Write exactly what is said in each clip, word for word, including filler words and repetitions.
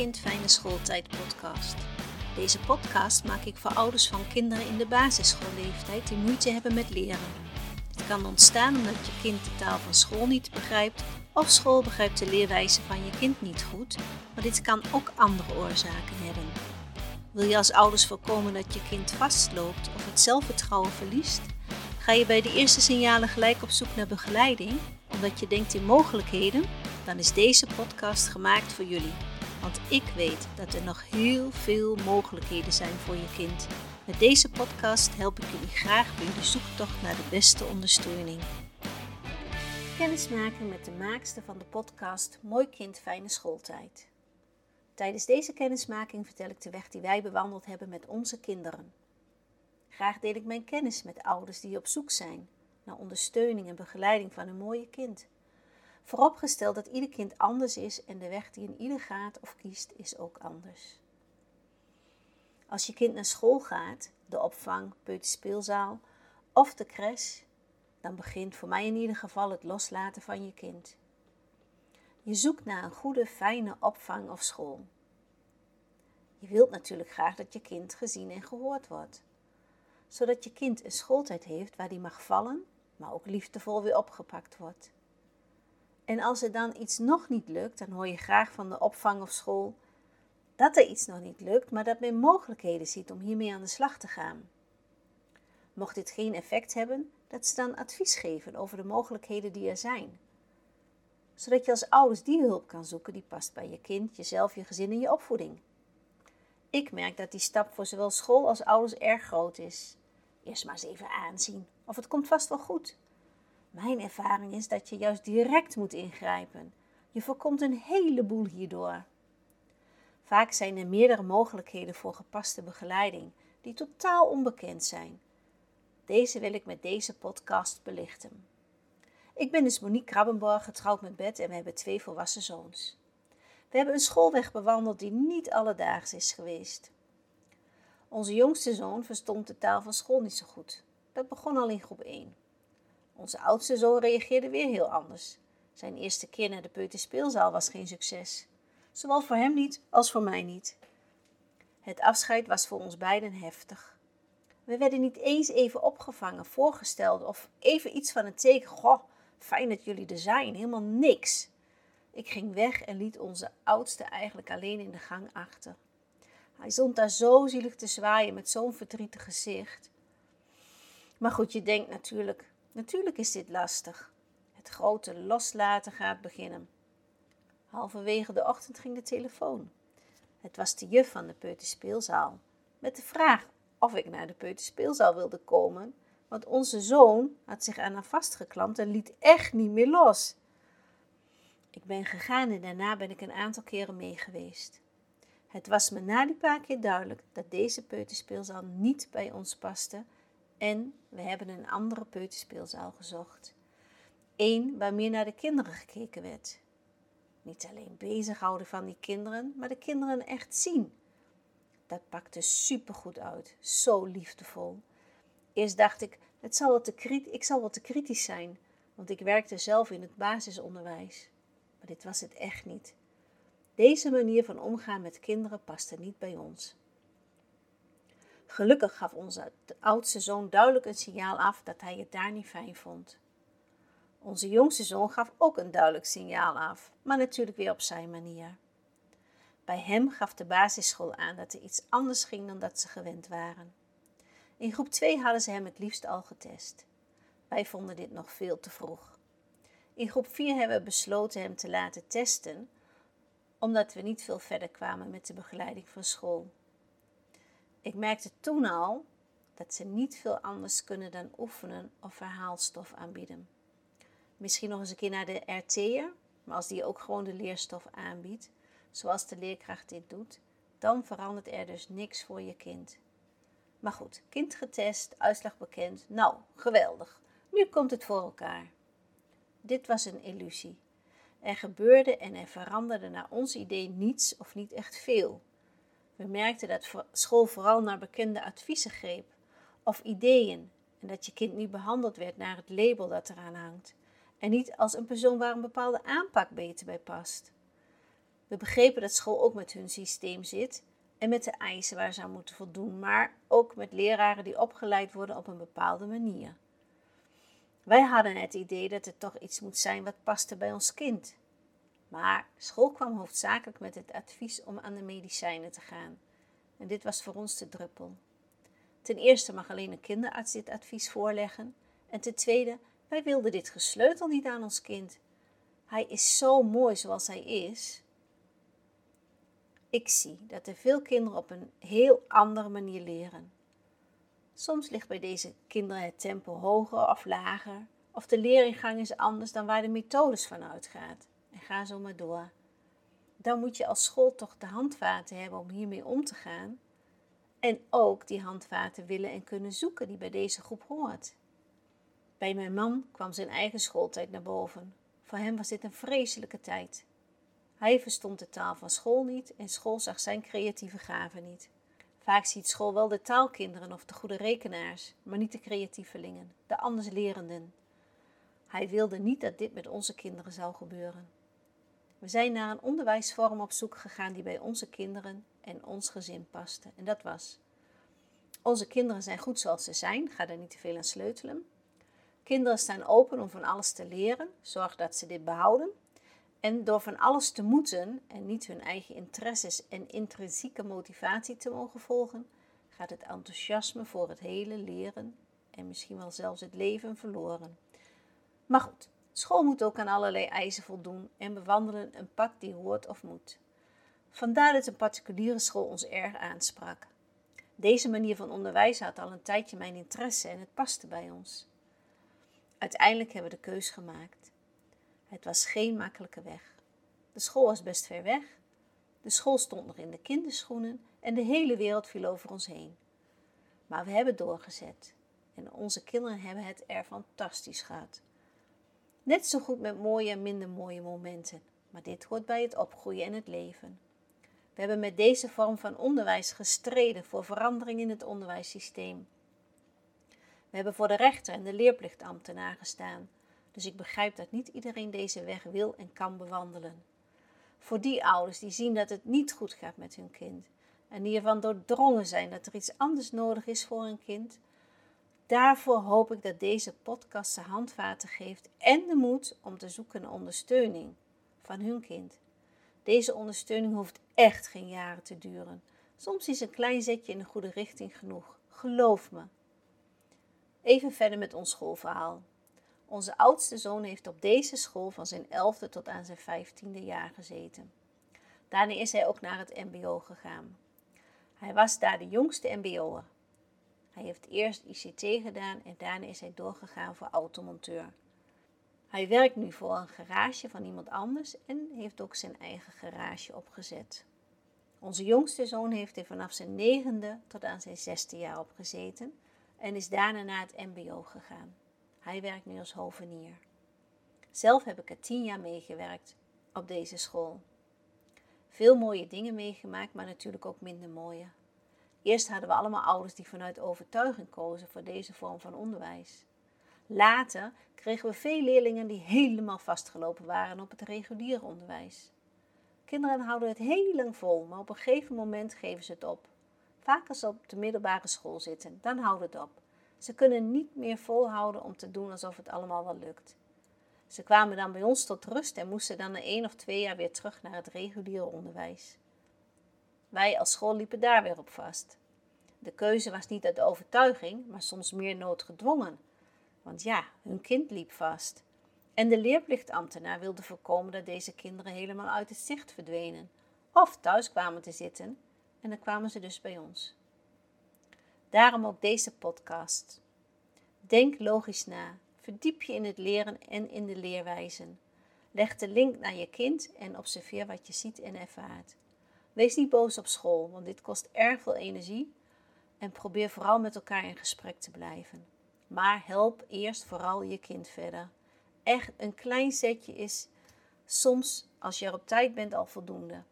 Kind Fijne Schooltijd podcast. Deze podcast maak ik voor ouders van kinderen in de basisschoolleeftijd die moeite hebben met leren. Het kan ontstaan omdat je kind de taal van school niet begrijpt of school begrijpt de leerwijze van je kind niet goed, maar dit kan ook andere oorzaken hebben. Wil je als ouders voorkomen dat je kind vastloopt of het zelfvertrouwen verliest? Ga je bij de eerste signalen gelijk op zoek naar begeleiding, omdat je denkt in mogelijkheden? Dan is deze podcast gemaakt voor jullie. Want ik weet dat er nog heel veel mogelijkheden zijn voor je kind. Met deze podcast help ik jullie graag bij jullie zoektocht naar de beste ondersteuning. Kennis maken met de maakster van de podcast Mooi Kind Fijne Schooltijd. Tijdens deze kennismaking vertel ik de weg die wij bewandeld hebben met onze kinderen. Graag deel ik mijn kennis met ouders die op zoek zijn naar ondersteuning en begeleiding van hun mooie kind. Vooropgesteld dat ieder kind anders is en de weg die in ieder gaat of kiest is ook anders. Als je kind naar school gaat, de opvang, peuterspeelzaal of de crèche, dan begint voor mij in ieder geval het loslaten van je kind. Je zoekt naar een goede, fijne opvang of school. Je wilt natuurlijk graag dat je kind gezien en gehoord wordt, zodat je kind een schooltijd heeft waar die mag vallen, maar ook liefdevol weer opgepakt wordt. En als er dan iets nog niet lukt, dan hoor je graag van de opvang of school dat er iets nog niet lukt, maar dat men mogelijkheden ziet om hiermee aan de slag te gaan. Mocht dit geen effect hebben, dat ze dan advies geven over de mogelijkheden die er zijn. Zodat je als ouders die hulp kan zoeken die past bij je kind, jezelf, je gezin en je opvoeding. Ik merk dat die stap voor zowel school als ouders erg groot is. Eerst maar eens even aanzien, of het komt vast wel goed. Mijn ervaring is dat je juist direct moet ingrijpen. Je voorkomt een heleboel hierdoor. Vaak zijn er meerdere mogelijkheden voor gepaste begeleiding die totaal onbekend zijn. Deze wil ik met deze podcast belichten. Ik ben dus Monique Krabbenborg, getrouwd met Bert en we hebben twee volwassen zoons. We hebben een schoolweg bewandeld die niet alledaags is geweest. Onze jongste zoon verstond de taal van school niet zo goed. Dat begon al in groep één. Onze oudste zoon reageerde weer heel anders. Zijn eerste keer naar de peuterspeelzaal was geen succes. Zowel voor hem niet als voor mij niet. Het afscheid was voor ons beiden heftig. We werden niet eens even opgevangen, voorgesteld of even iets van een teken. Goh, fijn dat jullie er zijn. Helemaal niks. Ik ging weg en liet onze oudste eigenlijk alleen in de gang achter. Hij stond daar zo zielig te zwaaien met zo'n verdrietig gezicht. Maar goed, je denkt natuurlijk... Natuurlijk is dit lastig. Het grote loslaten gaat beginnen. Halverwege de ochtend ging de telefoon. Het was de juf van de peuterspeelzaal. Met de vraag of ik naar de peuterspeelzaal wilde komen. Want onze zoon had zich aan haar vastgeklampt en liet echt niet meer los. Ik ben gegaan en daarna ben ik een aantal keren mee geweest. Het was me na die paar keer duidelijk dat deze peuterspeelzaal niet bij ons paste... En we hebben een andere peuterspeelzaal gezocht. Eén waar meer naar de kinderen gekeken werd. Niet alleen bezighouden van die kinderen, maar de kinderen echt zien. Dat pakte supergoed uit. Zo liefdevol. Eerst dacht ik, het zal wat te kritisch, ik zal wat te kritisch zijn. Want ik werkte zelf in het basisonderwijs. Maar dit was het echt niet. Deze manier van omgaan met kinderen paste niet bij ons. Gelukkig gaf onze oudste zoon duidelijk een signaal af dat hij het daar niet fijn vond. Onze jongste zoon gaf ook een duidelijk signaal af, maar natuurlijk weer op zijn manier. Bij hem gaf de basisschool aan dat er iets anders ging dan dat ze gewend waren. In groep twee hadden ze hem het liefst al getest. Wij vonden dit nog veel te vroeg. In groep vier hebben we besloten hem te laten testen, omdat we niet veel verder kwamen met de begeleiding van school. Ik merkte toen al dat ze niet veel anders kunnen dan oefenen of verhaalstof aanbieden. Misschien nog eens een keer naar de R T'er, maar als die ook gewoon de leerstof aanbiedt, zoals de leerkracht dit doet, dan verandert er dus niks voor je kind. Maar goed, kind getest, uitslag bekend, nou, geweldig, nu komt het voor elkaar. Dit was een illusie. Er gebeurde en er veranderde naar ons idee niets of niet echt veel. We merkten dat school vooral naar bekende adviezen greep of ideeën en dat je kind niet behandeld werd naar het label dat eraan hangt en niet als een persoon waar een bepaalde aanpak beter bij past. We begrepen dat school ook met hun systeem zit en met de eisen waar ze aan moeten voldoen, maar ook met leraren die opgeleid worden op een bepaalde manier. Wij hadden het idee dat het toch iets moet zijn wat paste bij ons kind. Maar school kwam hoofdzakelijk met het advies om aan de medicijnen te gaan. En dit was voor ons de druppel. Ten eerste mag alleen een kinderarts dit advies voorleggen. En ten tweede, wij wilden dit gesleutel niet aan ons kind. Hij is zo mooi zoals hij is. Ik zie dat er veel kinderen op een heel andere manier leren. Soms ligt bij deze kinderen het tempo hoger of lager, of de leeringang is anders dan waar de methodes van uitgaat. En ga zo maar door. Dan moet je als school toch de handvaten hebben om hiermee om te gaan. En ook die handvaten willen en kunnen zoeken die bij deze groep hoort. Bij mijn man kwam zijn eigen schooltijd naar boven. Voor hem was dit een vreselijke tijd. Hij verstond de taal van school niet en school zag zijn creatieve gaven niet. Vaak ziet school wel de taalkinderen of de goede rekenaars, maar niet de creatievelingen, de anderslerenden. Hij wilde niet dat dit met onze kinderen zou gebeuren. We zijn naar een onderwijsvorm op zoek gegaan die bij onze kinderen en ons gezin paste. En dat was: onze kinderen zijn goed zoals ze zijn, ga daar niet te veel aan sleutelen. Kinderen staan open om van alles te leren, zorg dat ze dit behouden. En door van alles te moeten en niet hun eigen interesses en intrinsieke motivatie te mogen volgen, gaat het enthousiasme voor het hele leren en misschien wel zelfs het leven verloren. Maar goed, school moet ook aan allerlei eisen voldoen en bewandelen een pad die hoort of moet. Vandaar dat een particuliere school ons erg aansprak. Deze manier van onderwijs had al een tijdje mijn interesse en het paste bij ons. Uiteindelijk hebben we de keus gemaakt. Het was geen makkelijke weg. De school was best ver weg. De school stond nog in de kinderschoenen en de hele wereld viel over ons heen. Maar we hebben doorgezet en onze kinderen hebben het er fantastisch gehad. Net zo goed met mooie en minder mooie momenten, maar dit hoort bij het opgroeien en het leven. We hebben met deze vorm van onderwijs gestreden voor verandering in het onderwijssysteem. We hebben voor de rechter en de leerplichtambtenaar gestaan, dus ik begrijp dat niet iedereen deze weg wil en kan bewandelen. Voor die ouders die zien dat het niet goed gaat met hun kind en die ervan doordrongen zijn dat er iets anders nodig is voor hun kind, daarvoor hoop ik dat deze podcast de handvaten geeft en de moed om te zoeken naar ondersteuning van hun kind. Deze ondersteuning hoeft echt geen jaren te duren. Soms is een klein zetje in de goede richting genoeg. Geloof me. Even verder met ons schoolverhaal. Onze oudste zoon heeft op deze school van zijn elfde tot aan zijn vijftiende jaar gezeten. Daarna is hij ook naar het M B O gegaan. Hij was daar de jongste M B O'er. Hij heeft eerst I C T gedaan en daarna is hij doorgegaan voor automonteur. Hij werkt nu voor een garage van iemand anders en heeft ook zijn eigen garage opgezet. Onze jongste zoon heeft er vanaf zijn negende tot aan zijn zesde jaar op gezeten en is daarna naar het M B O gegaan. Hij werkt nu als hovenier. Zelf heb ik er tien jaar meegewerkt op deze school. Veel mooie dingen meegemaakt, maar natuurlijk ook minder mooie. Eerst hadden we allemaal ouders die vanuit overtuiging kozen voor deze vorm van onderwijs. Later kregen we veel leerlingen die helemaal vastgelopen waren op het reguliere onderwijs. Kinderen houden het heel lang vol, maar op een gegeven moment geven ze het op. Vaak als ze op de middelbare school zitten, dan houden het op. Ze kunnen niet meer volhouden om te doen alsof het allemaal wel lukt. Ze kwamen dan bij ons tot rust en moesten dan na één of twee jaar weer terug naar het reguliere onderwijs. Wij als school liepen daar weer op vast. De keuze was niet uit overtuiging, maar soms meer noodgedwongen. Want ja, hun kind liep vast. En de leerplichtambtenaar wilde voorkomen dat deze kinderen helemaal uit het zicht verdwenen. Of thuis kwamen te zitten. En dan kwamen ze dus bij ons. Daarom ook deze podcast. Denk logisch na. Verdiep je in het leren en in de leerwijzen. Leg de link naar je kind en observeer wat je ziet en ervaart. Wees niet boos op school, want dit kost erg veel energie en probeer vooral met elkaar in gesprek te blijven. Maar help eerst vooral je kind verder. Echt een klein zetje is soms, als je er op tijd bent, al voldoende.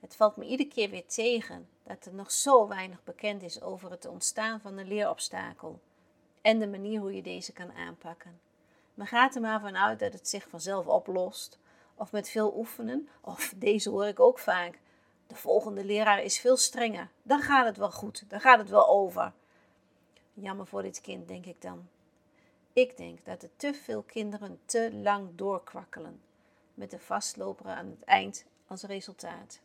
Het valt me iedere keer weer tegen dat er nog zo weinig bekend is over het ontstaan van een leerobstakel en de manier hoe je deze kan aanpakken. Men gaat er maar vanuit dat het zich vanzelf oplost of met veel oefenen, of deze hoor ik ook vaak, de volgende leraar is veel strenger. Dan gaat het wel goed, dan gaat het wel over. Jammer voor dit kind, denk ik dan. Ik denk dat er te veel kinderen te lang doorkwakkelen, met de vastloper aan het eind als resultaat.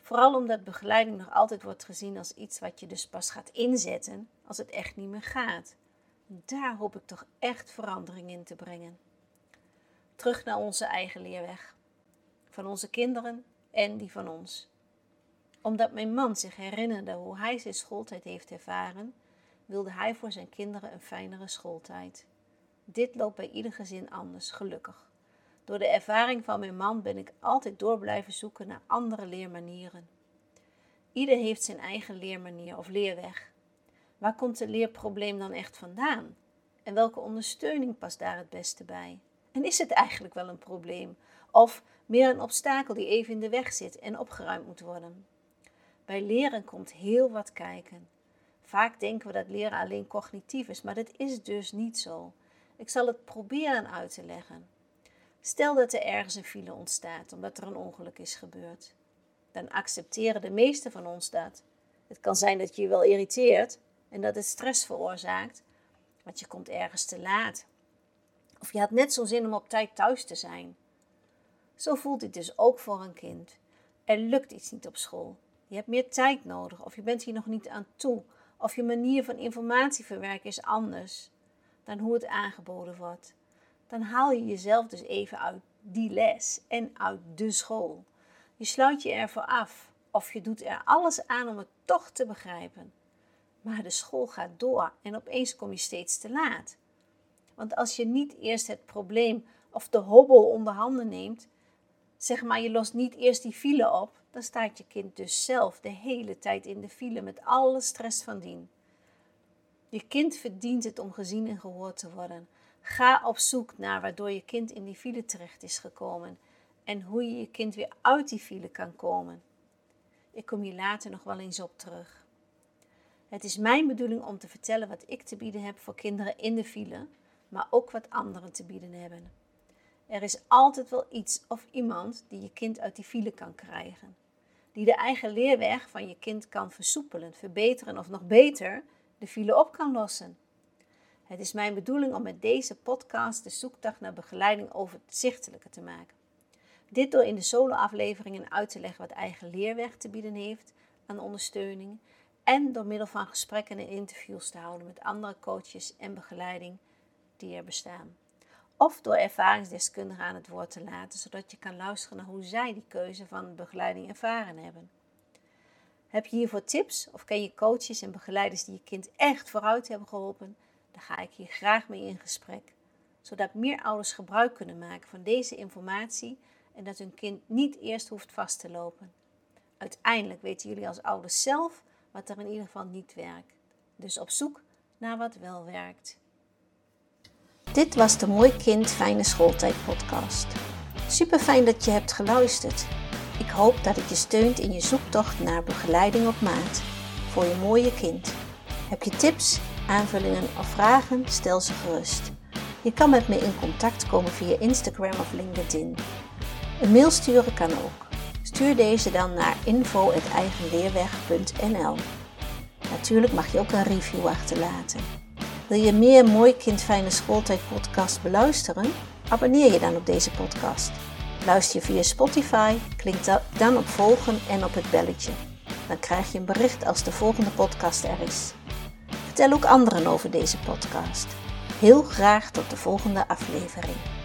Vooral omdat begeleiding nog altijd wordt gezien als iets wat je dus pas gaat inzetten als het echt niet meer gaat. Daar hoop ik toch echt verandering in te brengen. Terug naar onze eigen leerweg. Van onze kinderen en die van ons. Omdat mijn man zich herinnerde hoe hij zijn schooltijd heeft ervaren, wilde hij voor zijn kinderen een fijnere schooltijd. Dit loopt bij ieder gezin anders, gelukkig. Door de ervaring van mijn man ben ik altijd door blijven zoeken naar andere leermanieren. Ieder heeft zijn eigen leermanier of leerweg. Waar komt het leerprobleem dan echt vandaan? En welke ondersteuning past daar het beste bij? En is het eigenlijk wel een probleem? Of meer een obstakel die even in de weg zit en opgeruimd moet worden? Bij leren komt heel wat kijken. Vaak denken we dat leren alleen cognitief is, maar dat is dus niet zo. Ik zal het proberen uit te leggen. Stel dat er ergens een file ontstaat omdat er een ongeluk is gebeurd. Dan accepteren de meesten van ons dat. Het kan zijn dat je je wel irriteert en dat het stress veroorzaakt, want je komt ergens te laat. Of je had net zo'n zin om op tijd thuis te zijn. Zo voelt dit dus ook voor een kind. Er lukt iets niet op school. Je hebt meer tijd nodig, of je bent hier nog niet aan toe, of je manier van informatie verwerken is anders dan hoe het aangeboden wordt. Dan haal je jezelf dus even uit die les en uit de school. Je sluit je ervoor af, of je doet er alles aan om het toch te begrijpen. Maar de school gaat door en opeens kom je steeds te laat. Want als je niet eerst het probleem of de hobbel onder handen neemt, zeg maar je lost niet eerst die file op, dan staat je kind dus zelf de hele tijd in de file met alle stress van dien. Je kind verdient het om gezien en gehoord te worden. Ga op zoek naar waardoor je kind in die file terecht is gekomen en hoe je je kind weer uit die file kan komen. Ik kom hier later nog wel eens op terug. Het is mijn bedoeling om te vertellen wat ik te bieden heb voor kinderen in de file, maar ook wat anderen te bieden hebben. Er is altijd wel iets of iemand die je kind uit die file kan krijgen. Die de eigen leerweg van je kind kan versoepelen, verbeteren of nog beter de file op kan lossen. Het is mijn bedoeling om met deze podcast de zoektocht naar begeleiding overzichtelijker te maken. Dit door in de solo-afleveringen uit te leggen wat eigen leerweg te bieden heeft aan ondersteuning. En door middel van gesprekken en interviews te houden met andere coaches en begeleiding die er bestaan. Of door ervaringsdeskundigen aan het woord te laten, zodat je kan luisteren naar hoe zij die keuze van begeleiding ervaren hebben. Heb je hiervoor tips of ken je coaches en begeleiders die je kind echt vooruit hebben geholpen? Dan ga ik hier graag mee in gesprek, zodat meer ouders gebruik kunnen maken van deze informatie en dat hun kind niet eerst hoeft vast te lopen. Uiteindelijk weten jullie als ouders zelf wat er in ieder geval niet werkt. Dus op zoek naar wat wel werkt. Dit was de Mooi Kind Fijne Schooltijd podcast. Super fijn dat je hebt geluisterd. Ik hoop dat het je steunt in je zoektocht naar begeleiding op maat voor je mooie kind. Heb je tips, aanvullingen of vragen? Stel ze gerust. Je kan met me in contact komen via Instagram of LinkedIn. Een mail sturen kan ook. Stuur deze dan naar info at eigenleerweg punt n l. Natuurlijk mag je ook een review achterlaten. Wil je meer Mooi Kind Fijne Schooltijd podcast beluisteren? Abonneer je dan op deze podcast. Luister je via Spotify, klik dan op volgen en op het belletje. Dan krijg je een bericht als de volgende podcast er is. Vertel ook anderen over deze podcast. Heel graag tot de volgende aflevering.